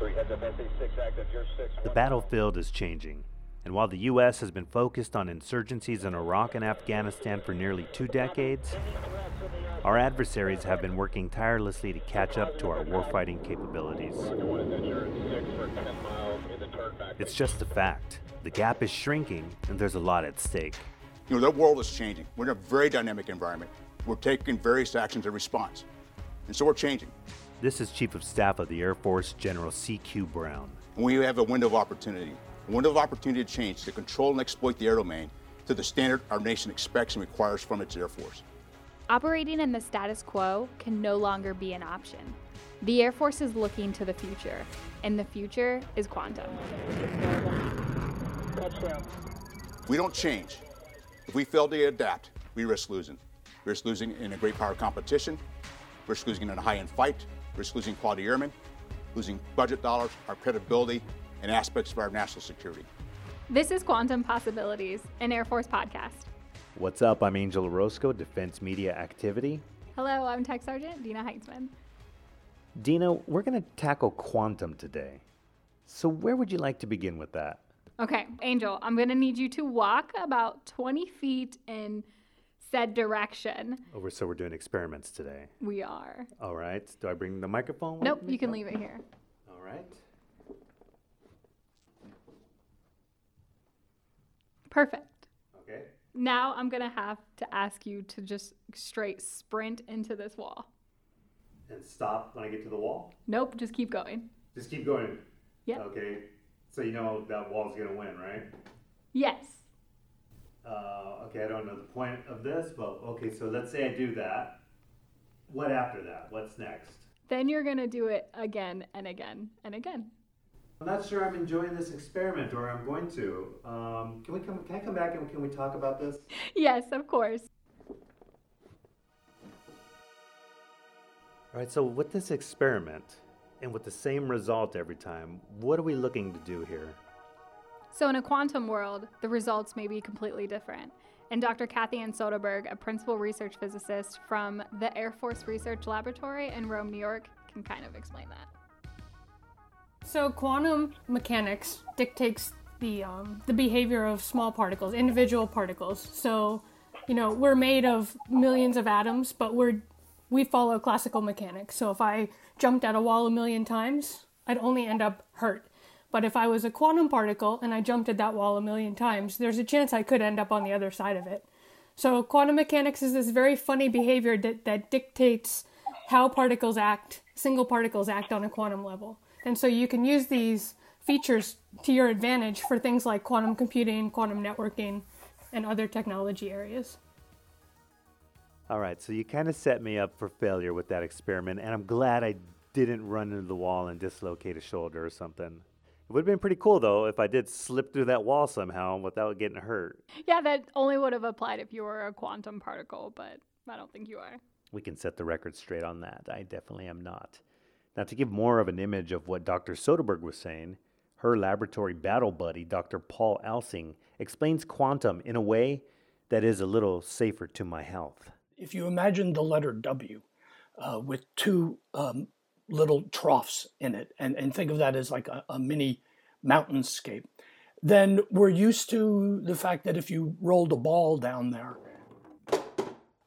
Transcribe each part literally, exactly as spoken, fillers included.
The battlefield is changing, and while the U S has been focused on insurgencies in Iraq and Afghanistan for nearly two decades, our adversaries have been working tirelessly to catch up to our warfighting capabilities. It's just a fact. The gap is shrinking, and there's a lot at stake. You know, the world is changing. We're in a very dynamic environment. We're taking various actions in response, and so we're changing. This is Chief of Staff of the Air Force, General C Q. Brown. We have a window of opportunity, a window of opportunity to change, to control and exploit the air domain to the standard our nation expects and requires from its Air Force. Operating in the status quo can no longer be an option. The Air Force is looking to the future, and the future is quantum. We don't change. If we fail to adapt, we risk losing. We risk losing in a great power competition, we risk losing in a high-end fight, we risk losing quality airmen, losing budget dollars, our credibility, and aspects of our national security. This is Quantum Possibilities, an Air Force podcast. What's up? I'm Angel Orozco, Defense Media Activity. Hello, I'm Tech Sergeant Dina Heitzman. Dina, we're going to tackle quantum today. So where would you like to begin with that? Okay, Angel, I'm going to need you to walk about twenty feet in said direction. Oh, so we're doing experiments today. We are. All right. Do I bring the microphone? Nope, you can leave it here. All right. Perfect. Okay. Now I'm going to have to ask you to just straight sprint into this wall. And stop when I get to the wall? Nope, just keep going. Just keep going? Yeah. Okay. So you know that wall's going to win, right? Yes. Uh, okay, I don't know the point of this, but okay, so let's say I do that. What after that? What's next? Then you're going to do it again and again and again. I'm not sure I'm enjoying this experiment, or I'm going to. Um, can we come, can I come back and can we talk about this? Yes, of course. All right, so with this experiment, and with the same result every time, what are we looking to do here? So in a quantum world, the results may be completely different. And Doctor Kathy-Ann Soderberg, a principal research physicist from the Air Force Research Laboratory in Rome, New York, can kind of explain that. So quantum mechanics dictates the um, the behavior of small particles, individual particles. So, you know, we're made of millions of atoms, but we're we follow classical mechanics. So if I jumped at a wall a million times, I'd only end up hurt. But if I was a quantum particle and I jumped at that wall a million times, there's a chance I could end up on the other side of it. So quantum mechanics is this very funny behavior that, that dictates how particles act, single particles act on a quantum level. And so you can use these features to your advantage for things like quantum computing, quantum networking, and other technology areas. All right, so you kind of set me up for failure with that experiment, and I'm glad I didn't run into the wall and dislocate a shoulder or something. It would have been pretty cool, though, if I did slip through that wall somehow without getting hurt. Yeah, that only would have applied if you were a quantum particle, but I don't think you are. We can set the record straight on that. I definitely am not. Now, to give more of an image of what Doctor Soderberg was saying, her laboratory battle buddy, Doctor Paul Alsing, explains quantum in a way that is a little safer to my health. If you imagine the letter W uh, with two um, little troughs in it, and, and think of that as like a, a mini mountainscape, then we're used to the fact that if you rolled a ball down there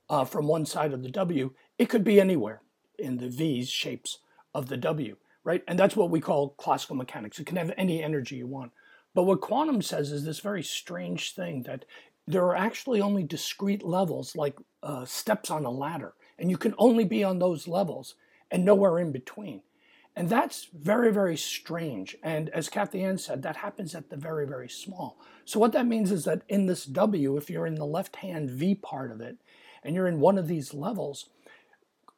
uh, from one side of the W, it could be anywhere in the V's shapes of the W, right? And that's what we call classical mechanics. It can have any energy you want. But what quantum says is this very strange thing that there are actually only discrete levels, like uh, steps on a ladder, and you can only be on those levels and nowhere in between. And that's very, very strange. And as Kathy-Ann said, that happens at the very, very small. So what that means is that in this W, if you're in the left-hand V part of it, and you're in one of these levels,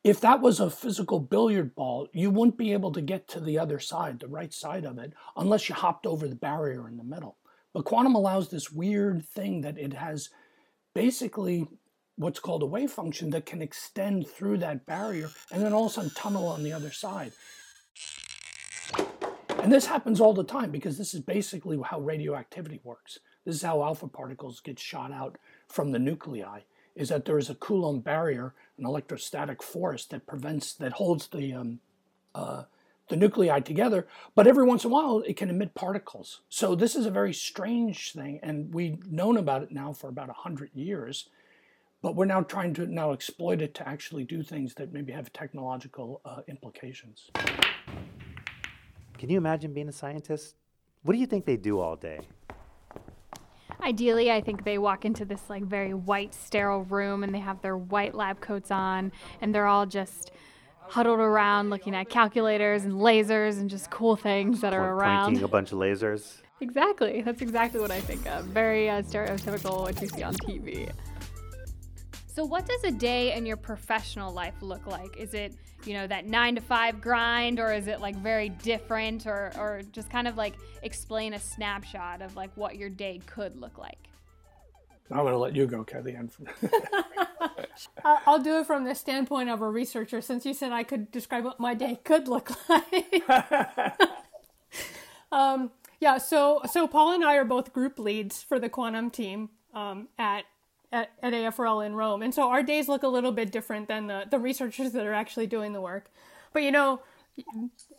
if that was a physical billiard ball, you wouldn't be able to get to the other side, the right side of it, unless you hopped over the barrier in the middle. But quantum allows this weird thing that it has basically what's called a wave function that can extend through that barrier and then all of a sudden tunnel on the other side. And this happens all the time because this is basically how radioactivity works. This is how alpha particles get shot out from the nuclei, is that there is a Coulomb barrier, an electrostatic force that prevents, that holds the um, uh, the nuclei together, but every once in a while it can emit particles. So this is a very strange thing, and we've known about it now for about a hundred years, but we're now trying to now exploit it to actually do things that maybe have technological uh, implications. Can you imagine being a scientist? What do you think they do all day? Ideally, I think they walk into this like very white, sterile room, and they have their white lab coats on, and they're all just huddled around looking at calculators and lasers and just cool things that are around. Pointing a bunch of lasers. Exactly. That's exactly what I think of. Very uh, stereotypical what you see on T V. So what does a day in your professional life look like? Is it, you know, that nine to five grind, or is it like very different, or, or just kind of like explain a snapshot of like what your day could look like? I'm going to let you go, Kathy-Ann. I'll do it from the standpoint of a researcher, since you said I could describe what my day could look like. um, yeah, so so Paul and I are both group leads for the quantum team um, at At, at A F R L in Rome. And so our days look a little bit different than the, the researchers that are actually doing the work. But, you know,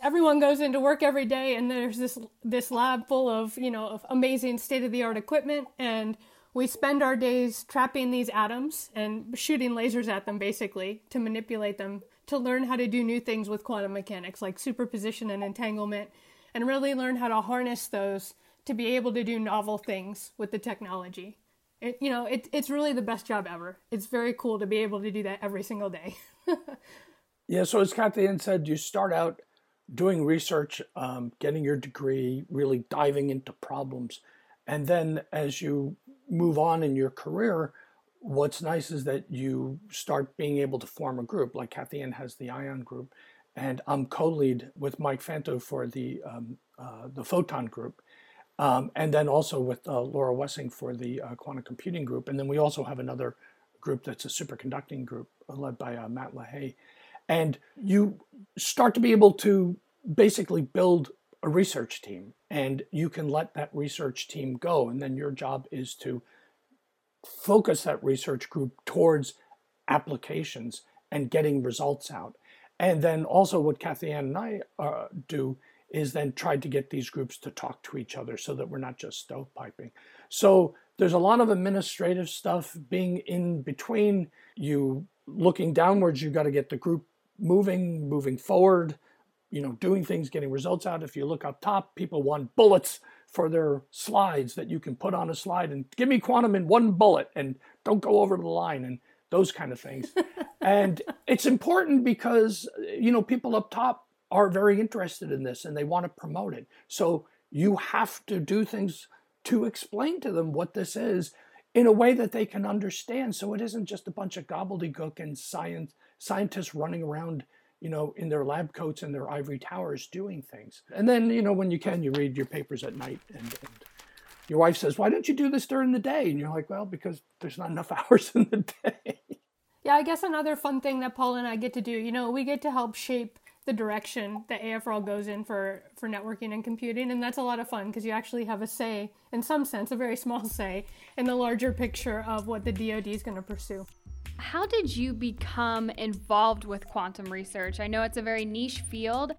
everyone goes into work every day, and there's this this lab full of, you know, of amazing state-of-the-art equipment. And we spend our days trapping these atoms and shooting lasers at them, basically, to manipulate them, to learn how to do new things with quantum mechanics, like superposition and entanglement, and really learn how to harness those to be able to do novel things with the technology. It, you know, it, it's really the best job ever. It's very cool to be able to do that every single day. Yeah, so as Kathy-Ann said, you start out doing research, um, getting your degree, really diving into problems. And then as you move on in your career, what's nice is that you start being able to form a group. Like Kathy-Ann has the Ion group, and I'm co-lead with Mike Fanto for the, um, uh, the Photon group. Um, and then also with uh, Laura Wessing for the uh, quantum computing group. And then we also have another group that's a superconducting group led by uh, Matt LaHaye. And you start to be able to basically build a research team, and you can let that research team go. And then your job is to focus that research group towards applications and getting results out. And then also what Kathy-Ann and I uh, do is then tried to get these groups to talk to each other so that we're not just stovepiping. So there's a lot of administrative stuff being in between. You looking downwards, you got to get the group moving, moving forward, you know, doing things, getting results out. If you look up top, people want bullets for their slides that you can put on a slide and give me quantum in one bullet and don't go over the line and those kind of things. And it's important because, you know, people up top are very interested in this and they want to promote it. So you have to do things to explain to them what this is in a way that they can understand. So it isn't just a bunch of gobbledygook and science scientists running around, you know, in their lab coats and their ivory towers doing things. And then, you know, when you can, you read your papers at night, and, and your wife says, why don't you do this during the day? And you're like, well, because there's not enough hours in the day. Yeah, I guess another fun thing that Paul and I get to do, you know, we get to help shape the direction that A F R L goes in for, for networking and computing. And that's a lot of fun because you actually have a say, in some sense, a very small say, in the larger picture of what the D O D is going to pursue. How did you become involved with quantum research? I know it's a very niche field.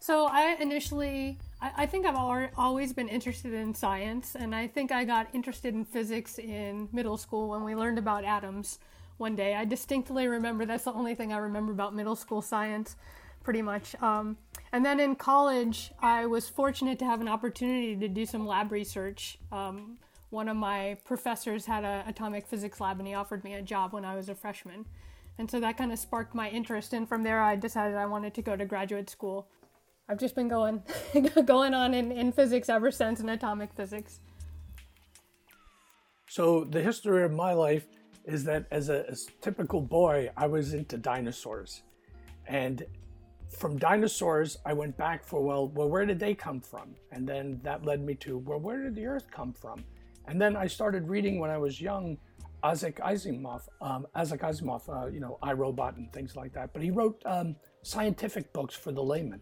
So I initially, I, I think I've always been interested in science. And I think I got interested in physics in middle school when we learned about atoms one day. I distinctly remember, that's the only thing I remember about middle school science. Pretty much. Um, and then in college, I was fortunate to have an opportunity to do some lab research. Um, one of my professors had an atomic physics lab, and he offered me a job when I was a freshman. And so that kind of sparked my interest. And from there, I decided I wanted to go to graduate school. I've just been going, going on in, in physics ever since, in atomic physics. So the history of my life is that as a, as a typical boy, I was into dinosaurs. And from dinosaurs, I went back for, well, well, where did they come from? And then that led me to, well, where did the Earth come from? And then I started reading when I was young, Isaac Asimov, um, Isaac Asimov, uh, you know, I, Robot and things like that. But he wrote um, scientific books for the layman.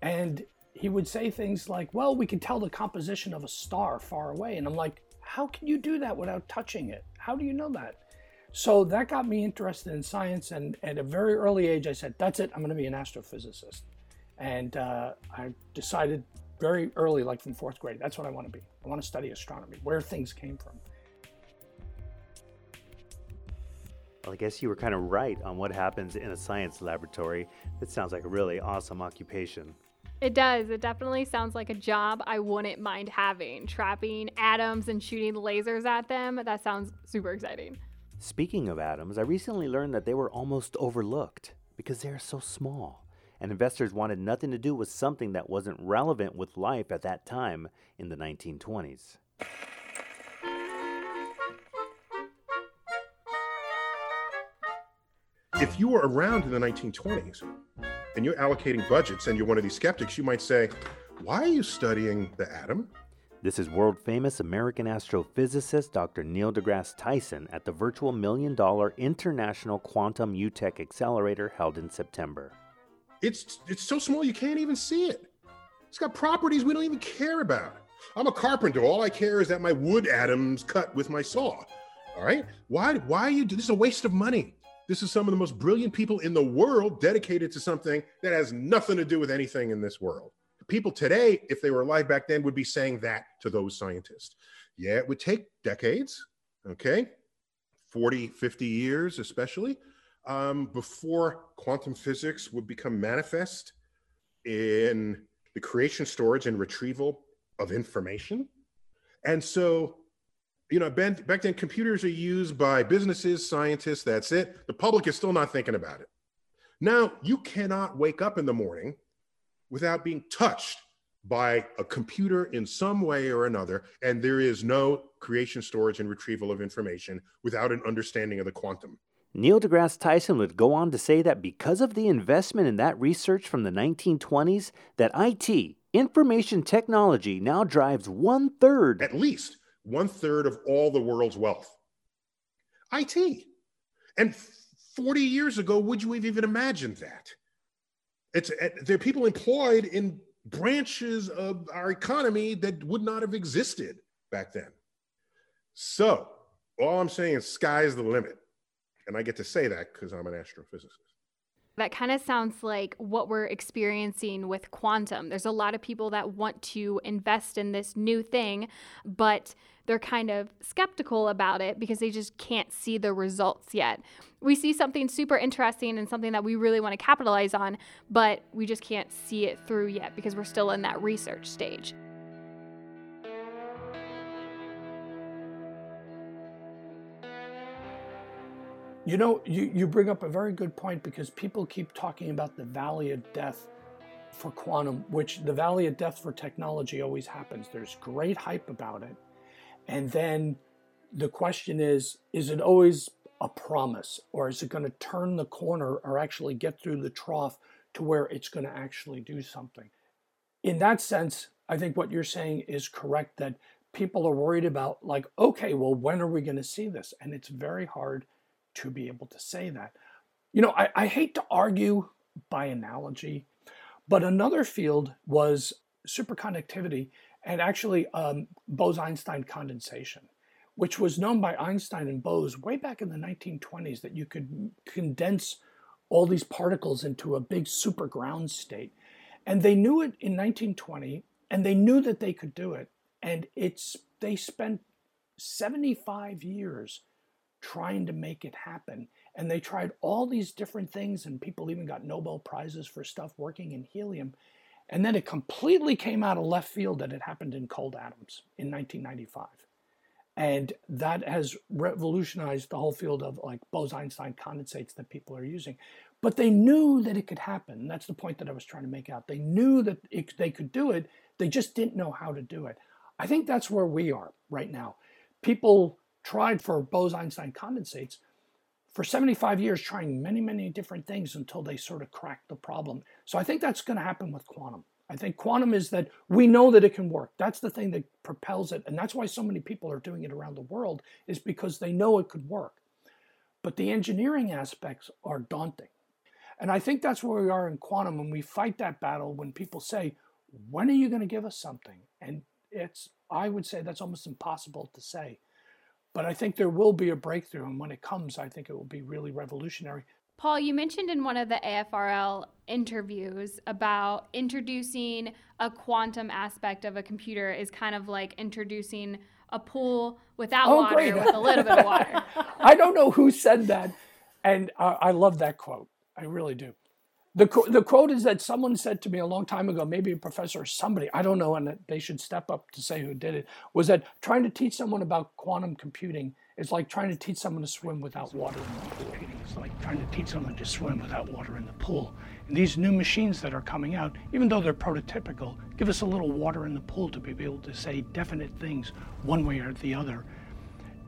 And he would say things like, well, we can tell the composition of a star far away. And I'm like, how can you do that without touching it? How do you know that? So that got me interested in science, and at a very early age, I said, that's it, I'm gonna be an astrophysicist. And uh, I decided very early, like from fourth grade, that's what I want to be. I want to study astronomy, where things came from. Well, I guess you were kind of right on what happens in a science laboratory. That sounds like a really awesome occupation. It does. It definitely sounds like a job I wouldn't mind having. Trapping atoms and shooting lasers at them, that sounds super exciting. Speaking of atoms, I recently learned that they were almost overlooked because they are so small, and investors wanted nothing to do with something that wasn't relevant with life at that time in the nineteen twenties. If you were around in the nineteen twenties and you're allocating budgets and you're one of these skeptics, you might say, why are you studying the atom? This is world-famous American astrophysicist Doctor Neil deGrasse Tyson at the virtual million-dollar International Quantum U-Tech Accelerator held in September. It's it's so small you can't even see it. It's got properties we don't even care about. I'm a carpenter. All I care is that my wood atoms cut with my saw. All right? Why, why are you doing this? This is a waste of money. This is some of the most brilliant people in the world dedicated to something that has nothing to do with anything in this world. People today, if they were alive back then, would be saying that to those scientists. Yeah, it would take decades, okay, forty, fifty years especially, um, before quantum physics would become manifest in the creation, storage, and retrieval of information. And so, you know, back then, computers are used by businesses, scientists, that's it. The public is still not thinking about it. Now, you cannot wake up in the morning without being touched by a computer in some way or another, and there is no creation, storage, and retrieval of information without an understanding of the quantum. Neil deGrasse Tyson would go on to say that because of the investment in that research from the nineteen twenties, that I T, information technology, now drives one-third. At least. One third of all the world's wealth. I T. And forty years ago, would you have even imagined that? It's, there are people employed in branches of our economy that would not have existed back then. So all I'm saying is sky's the limit. And I get to say that because I'm an astrophysicist. That kind of sounds like what we're experiencing with quantum. There's a lot of people that want to invest in this new thing, but they're kind of skeptical about it because they just can't see the results yet. We see something super interesting and something that we really want to capitalize on, but we just can't see it through yet because we're still in that research stage. You know, you, you bring up a very good point because people keep talking about the valley of death for quantum, which the valley of death for technology always happens. There's great hype about it. And then the question is, is it always a promise, or is it going to turn the corner or actually get through the trough to where it's going to actually do something? In that sense, I think what you're saying is correct, that people are worried about, like, okay, well, when are we going to see this? And it's very hard to be able to say that. You know, I, I hate to argue by analogy, but another field was superconductivity and actually um, Bose-Einstein condensation, which was known by Einstein and Bose way back in the nineteen twenties, that you could condense all these particles into a big super ground state. And they knew it in nineteen twenty, and they knew that they could do it. And it's they spent seventy-five years trying to make it happen. And they tried all these different things, and people even got Nobel Prizes for stuff working in helium. And then it completely came out of left field that it happened in cold atoms in nineteen ninety-five. And that has revolutionized the whole field of, like, Bose-Einstein condensates that people are using. But they knew that it could happen. And that's the point that I was trying to make out. They knew that it, they could do it. They just didn't know how to do it. I think that's where we are right now. People tried for Bose-Einstein condensates for seventy-five years, trying many, many different things until they sort of cracked the problem. So I think that's going to happen with quantum. I think quantum is that we know that it can work. That's the thing that propels it. And that's why so many people are doing it around the world, is because they know it could work. But the engineering aspects are daunting. And I think that's where we are in quantum, when we fight that battle, when people say, when are you going to give us something? And it's, I would say that's almost impossible to say. But I think there will be a breakthrough, and when it comes, I think it will be really revolutionary. Paul, you mentioned in one of the A F R L interviews about introducing a quantum aspect of a computer is kind of like introducing a pool without oh, water great. with a little bit of water. I don't know who said that. And uh, I love that quote. I really do. The, co- the quote is that someone said to me a long time ago, maybe a professor or somebody, I don't know, and they should step up to say who did it, was that trying to teach someone about quantum computing is like trying to teach someone to swim without water in the pool. It's like trying to teach someone to swim without water in the pool. And these new machines that are coming out, even though they're prototypical, give us a little water in the pool to be able to say definite things one way or the other.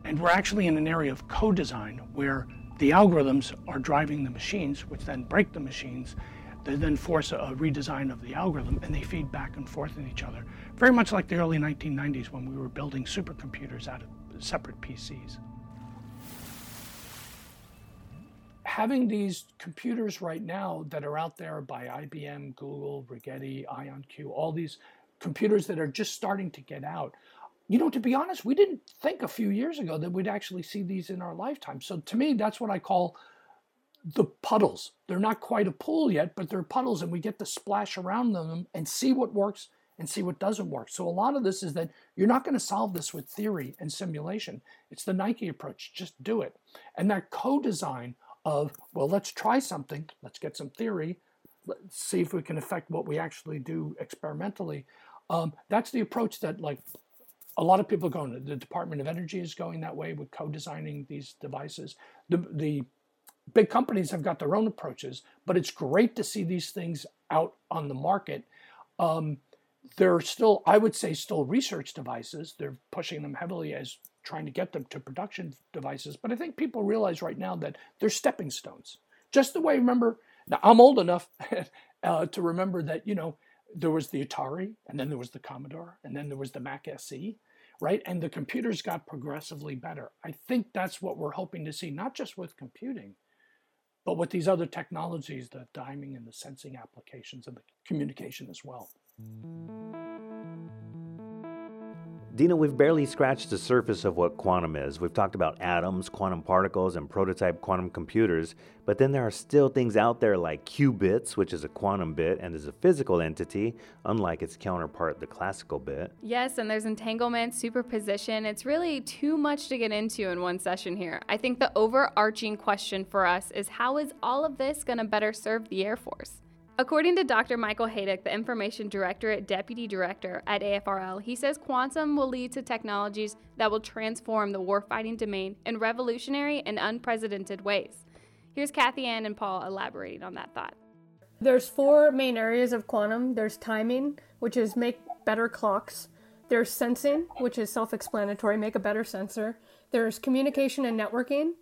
And we're actually in an area of co-design where the algorithms are driving the machines, which then break the machines. They then force a redesign of the algorithm, and they feed back and forth in each other. Very much like the early nineteen nineties when we were building supercomputers out of separate P Cs. Having these computers right now that are out there by I B M, Google, Rigetti, IonQ, all these computers that are just starting to get out, you know, to be honest, we didn't think a few years ago that we'd actually see these in our lifetime. So to me, that's what I call the puddles. They're not quite a pool yet, but they're puddles, and we get to splash around them and see what works and see what doesn't work. So a lot of this is that you're not going to solve this with theory and simulation. It's the Nike approach. Just do it. And that co-design of, well, let's try something. Let's get some theory. Let's see if we can affect what we actually do experimentally. Um, that's the approach that, like, a lot of people are going, the Department of Energy is going that way with co-designing these devices. The, the big companies have got their own approaches, but it's great to see these things out on the market. Um, they're still, I would say, still research devices. They're pushing them heavily as trying to get them to production devices. But I think people realize right now that they're stepping stones. Just the way, remember, now I'm old enough uh, to remember that, you know, there was the Atari, and then there was the Commodore, and then there was the Mac S E, right? And the computers got progressively better. I think that's what we're hoping to see, not just with computing, but with these other technologies, the diming and the sensing applications and the communication as well. Dina, we've barely scratched the surface of what quantum is. We've talked about atoms, quantum particles, and prototype quantum computers, but then there are still things out there like qubits, which is a quantum bit and is a physical entity, unlike its counterpart, the classical bit. Yes, and there's entanglement, superposition. It's really too much to get into in one session here. I think the overarching question for us is, how is all of this going to better serve the Air Force? According to Doctor Michael Haddock, the Information Directorate Deputy Director at A F R L, he says quantum will lead to technologies that will transform the warfighting domain in revolutionary and unprecedented ways. Here's Kathy-Ann and Paul elaborating on that thought. There's four main areas of quantum. There's timing, which is make better clocks. There's sensing, which is self-explanatory, make a better sensor. There's communication and networking,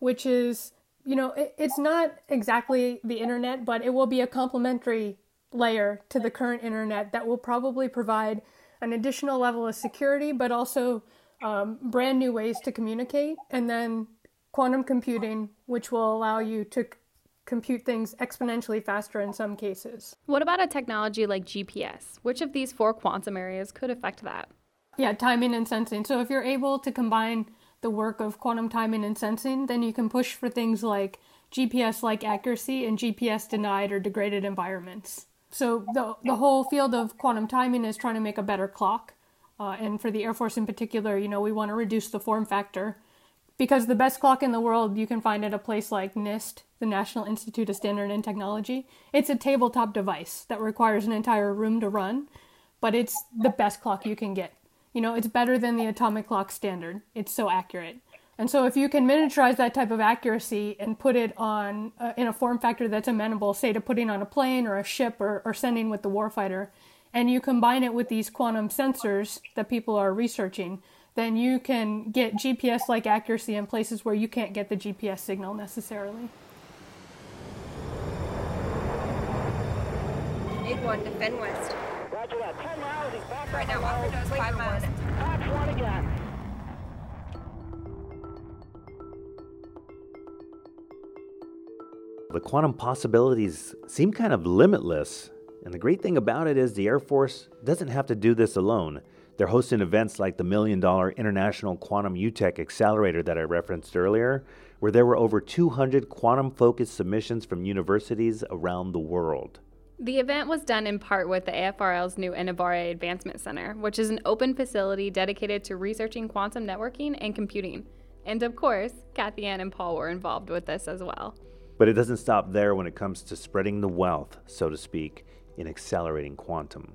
which is, you know, it, it's not exactly the internet, but it will be a complementary layer to the current internet that will probably provide an additional level of security, but also um, brand new ways to communicate. And then quantum computing, which will allow you to c- compute things exponentially faster in some cases. What about a technology like G P S? Which of these four quantum areas could affect that? Yeah, timing and sensing. So if you're able to combine the work of quantum timing and sensing, then you can push for things like G P S-like accuracy and G P S-denied or degraded environments. So the, the whole field of quantum timing is trying to make a better clock. Uh, and for the Air Force in particular, you know, we want to reduce the form factor, because the best clock in the world you can find at a place like NIST, the National Institute of Standard and Technology. It's a tabletop device that requires an entire room to run, but it's the best clock you can get. You know, it's better than the atomic clock standard. It's so accurate. And so if you can miniaturize that type of accuracy and put it on uh, in a form factor that's amenable, say, to putting on a plane or a ship or, or sending with the warfighter, and you combine it with these quantum sensors that people are researching, then you can get G P S-like accuracy in places where you can't get the G P S signal necessarily. Need one, defend west. Roger that. ten miles, he's back right now. Offer those five miles. Patch one again. The quantum possibilities seem kind of limitless, and the great thing about it is the Air Force doesn't have to do this alone. They're hosting events like the million dollar International Quantum U T E C Accelerator that I referenced earlier, where there were over two hundred quantum-focused submissions from universities around the world. The event was done in part with the A F R L's new Innovare Advancement Center, which is an open facility dedicated to researching quantum networking and computing. And of course, Kathy-Ann and Paul were involved with this as well. But it doesn't stop there when it comes to spreading the wealth, so to speak, in accelerating quantum.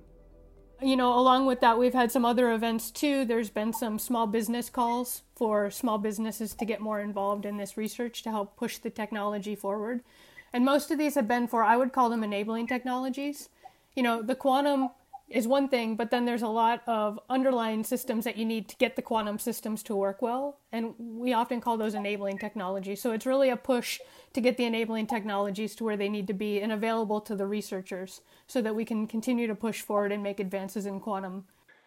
You know, along with that, we've had some other events too. There's been some small business calls for small businesses to get more involved in this research to help push the technology forward. And most of these have been for, I would call them enabling technologies. You know, the quantum is one thing, but then there's a lot of underlying systems that you need to get the quantum systems to work well. And we often call those enabling technologies. So it's really a push to get the enabling technologies to where they need to be and available to the researchers so that we can continue to push forward and make advances in quantum.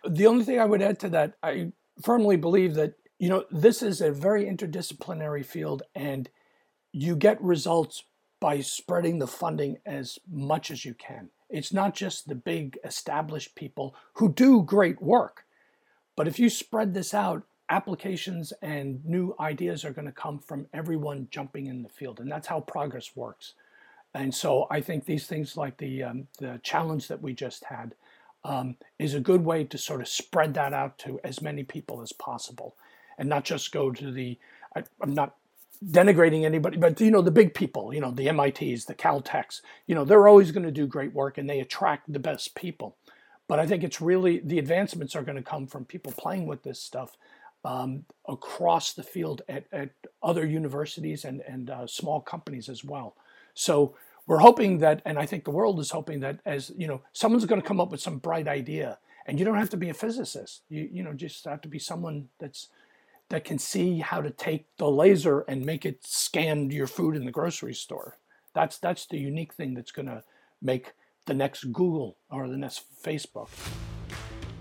The only thing I would add to that, I firmly believe that, you know, this is a very interdisciplinary field and you get results by spreading the funding as much as you can. It's not just the big established people who do great work, but if you spread this out, applications and new ideas are going to come from everyone jumping in the field, and that's how progress works. And so I think these things like the um, the challenge that we just had um, is a good way to sort of spread that out to as many people as possible, and not just go to the, I, I'm not denigrating anybody, but, you know, the big people, you know, the M I Ts, the Caltechs, you know, they're always going to do great work and they attract the best people. But I think it's really, the advancements are going to come from people playing with this stuff um, across the field at, at other universities and, and uh, small companies as well. So we're hoping that, and I think the world is hoping that, as, you know, someone's going to come up with some bright idea, and you don't have to be a physicist. You, you know, just have to be someone that's that can see how to take the laser and make it scan your food in the grocery store. That's that's the unique thing that's going to make the next Google or the next Facebook.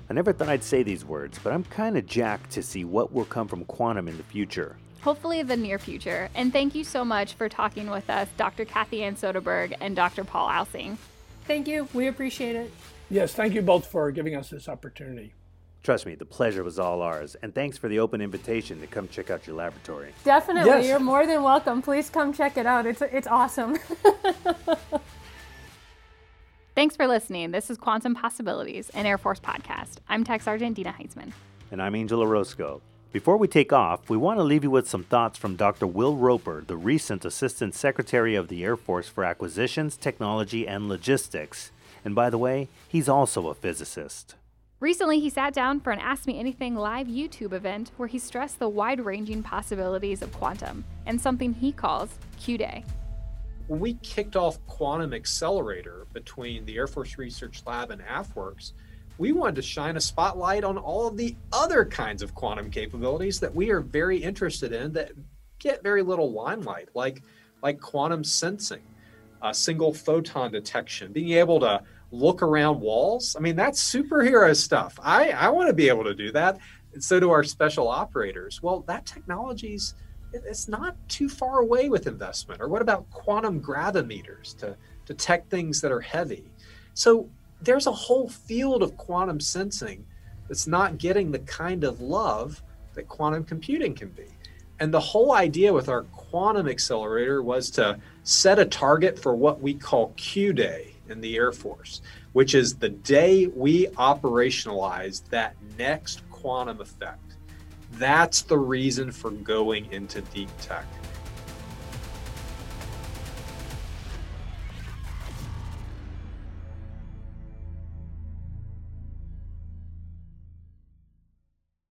I never thought I'd say these words, but I'm kind of jacked to see what will come from quantum in the future. Hopefully the near future. And thank you so much for talking with us, Doctor Kathy-Ann Soderberg and Doctor Paul Alsing. Thank you. We appreciate it. Yes, thank you both for giving us this opportunity. Trust me, the pleasure was all ours. And thanks for the open invitation to come check out your laboratory. Definitely. Yes. You're more than welcome. Please come check it out. It's it's awesome. Thanks for listening. This is Quantum Possibilities, an Air Force podcast. I'm Tech Sergeant Dina Heitzman. And I'm Angel Orozco. Before we take off, we want to leave you with some thoughts from Doctor Will Roper, the recent Assistant Secretary of the Air Force for Acquisitions, Technology, and Logistics. And by the way, he's also a physicist. Recently, he sat down for an Ask Me Anything live YouTube event where he stressed the wide-ranging possibilities of quantum and something he calls Q Day. When we kicked off Quantum Accelerator between the Air Force Research Lab and AFWERX, we wanted to shine a spotlight on all of the other kinds of quantum capabilities that we are very interested in that get very little limelight, like, like quantum sensing, uh, single photon detection, being able to look around walls. I mean, that's superhero stuff. I, I want to be able to do that. And so do our special operators. Well, that technology's, it's not too far away with investment. Or what about quantum gravimeters to detect things that are heavy? So there's a whole field of quantum sensing that's not getting the kind of love that quantum computing can be. And the whole idea with our Quantum Accelerator was to set a target for what we call Q Day in the Air Force, which is the day we operationalize that next quantum effect. That's the reason for going into deep tech.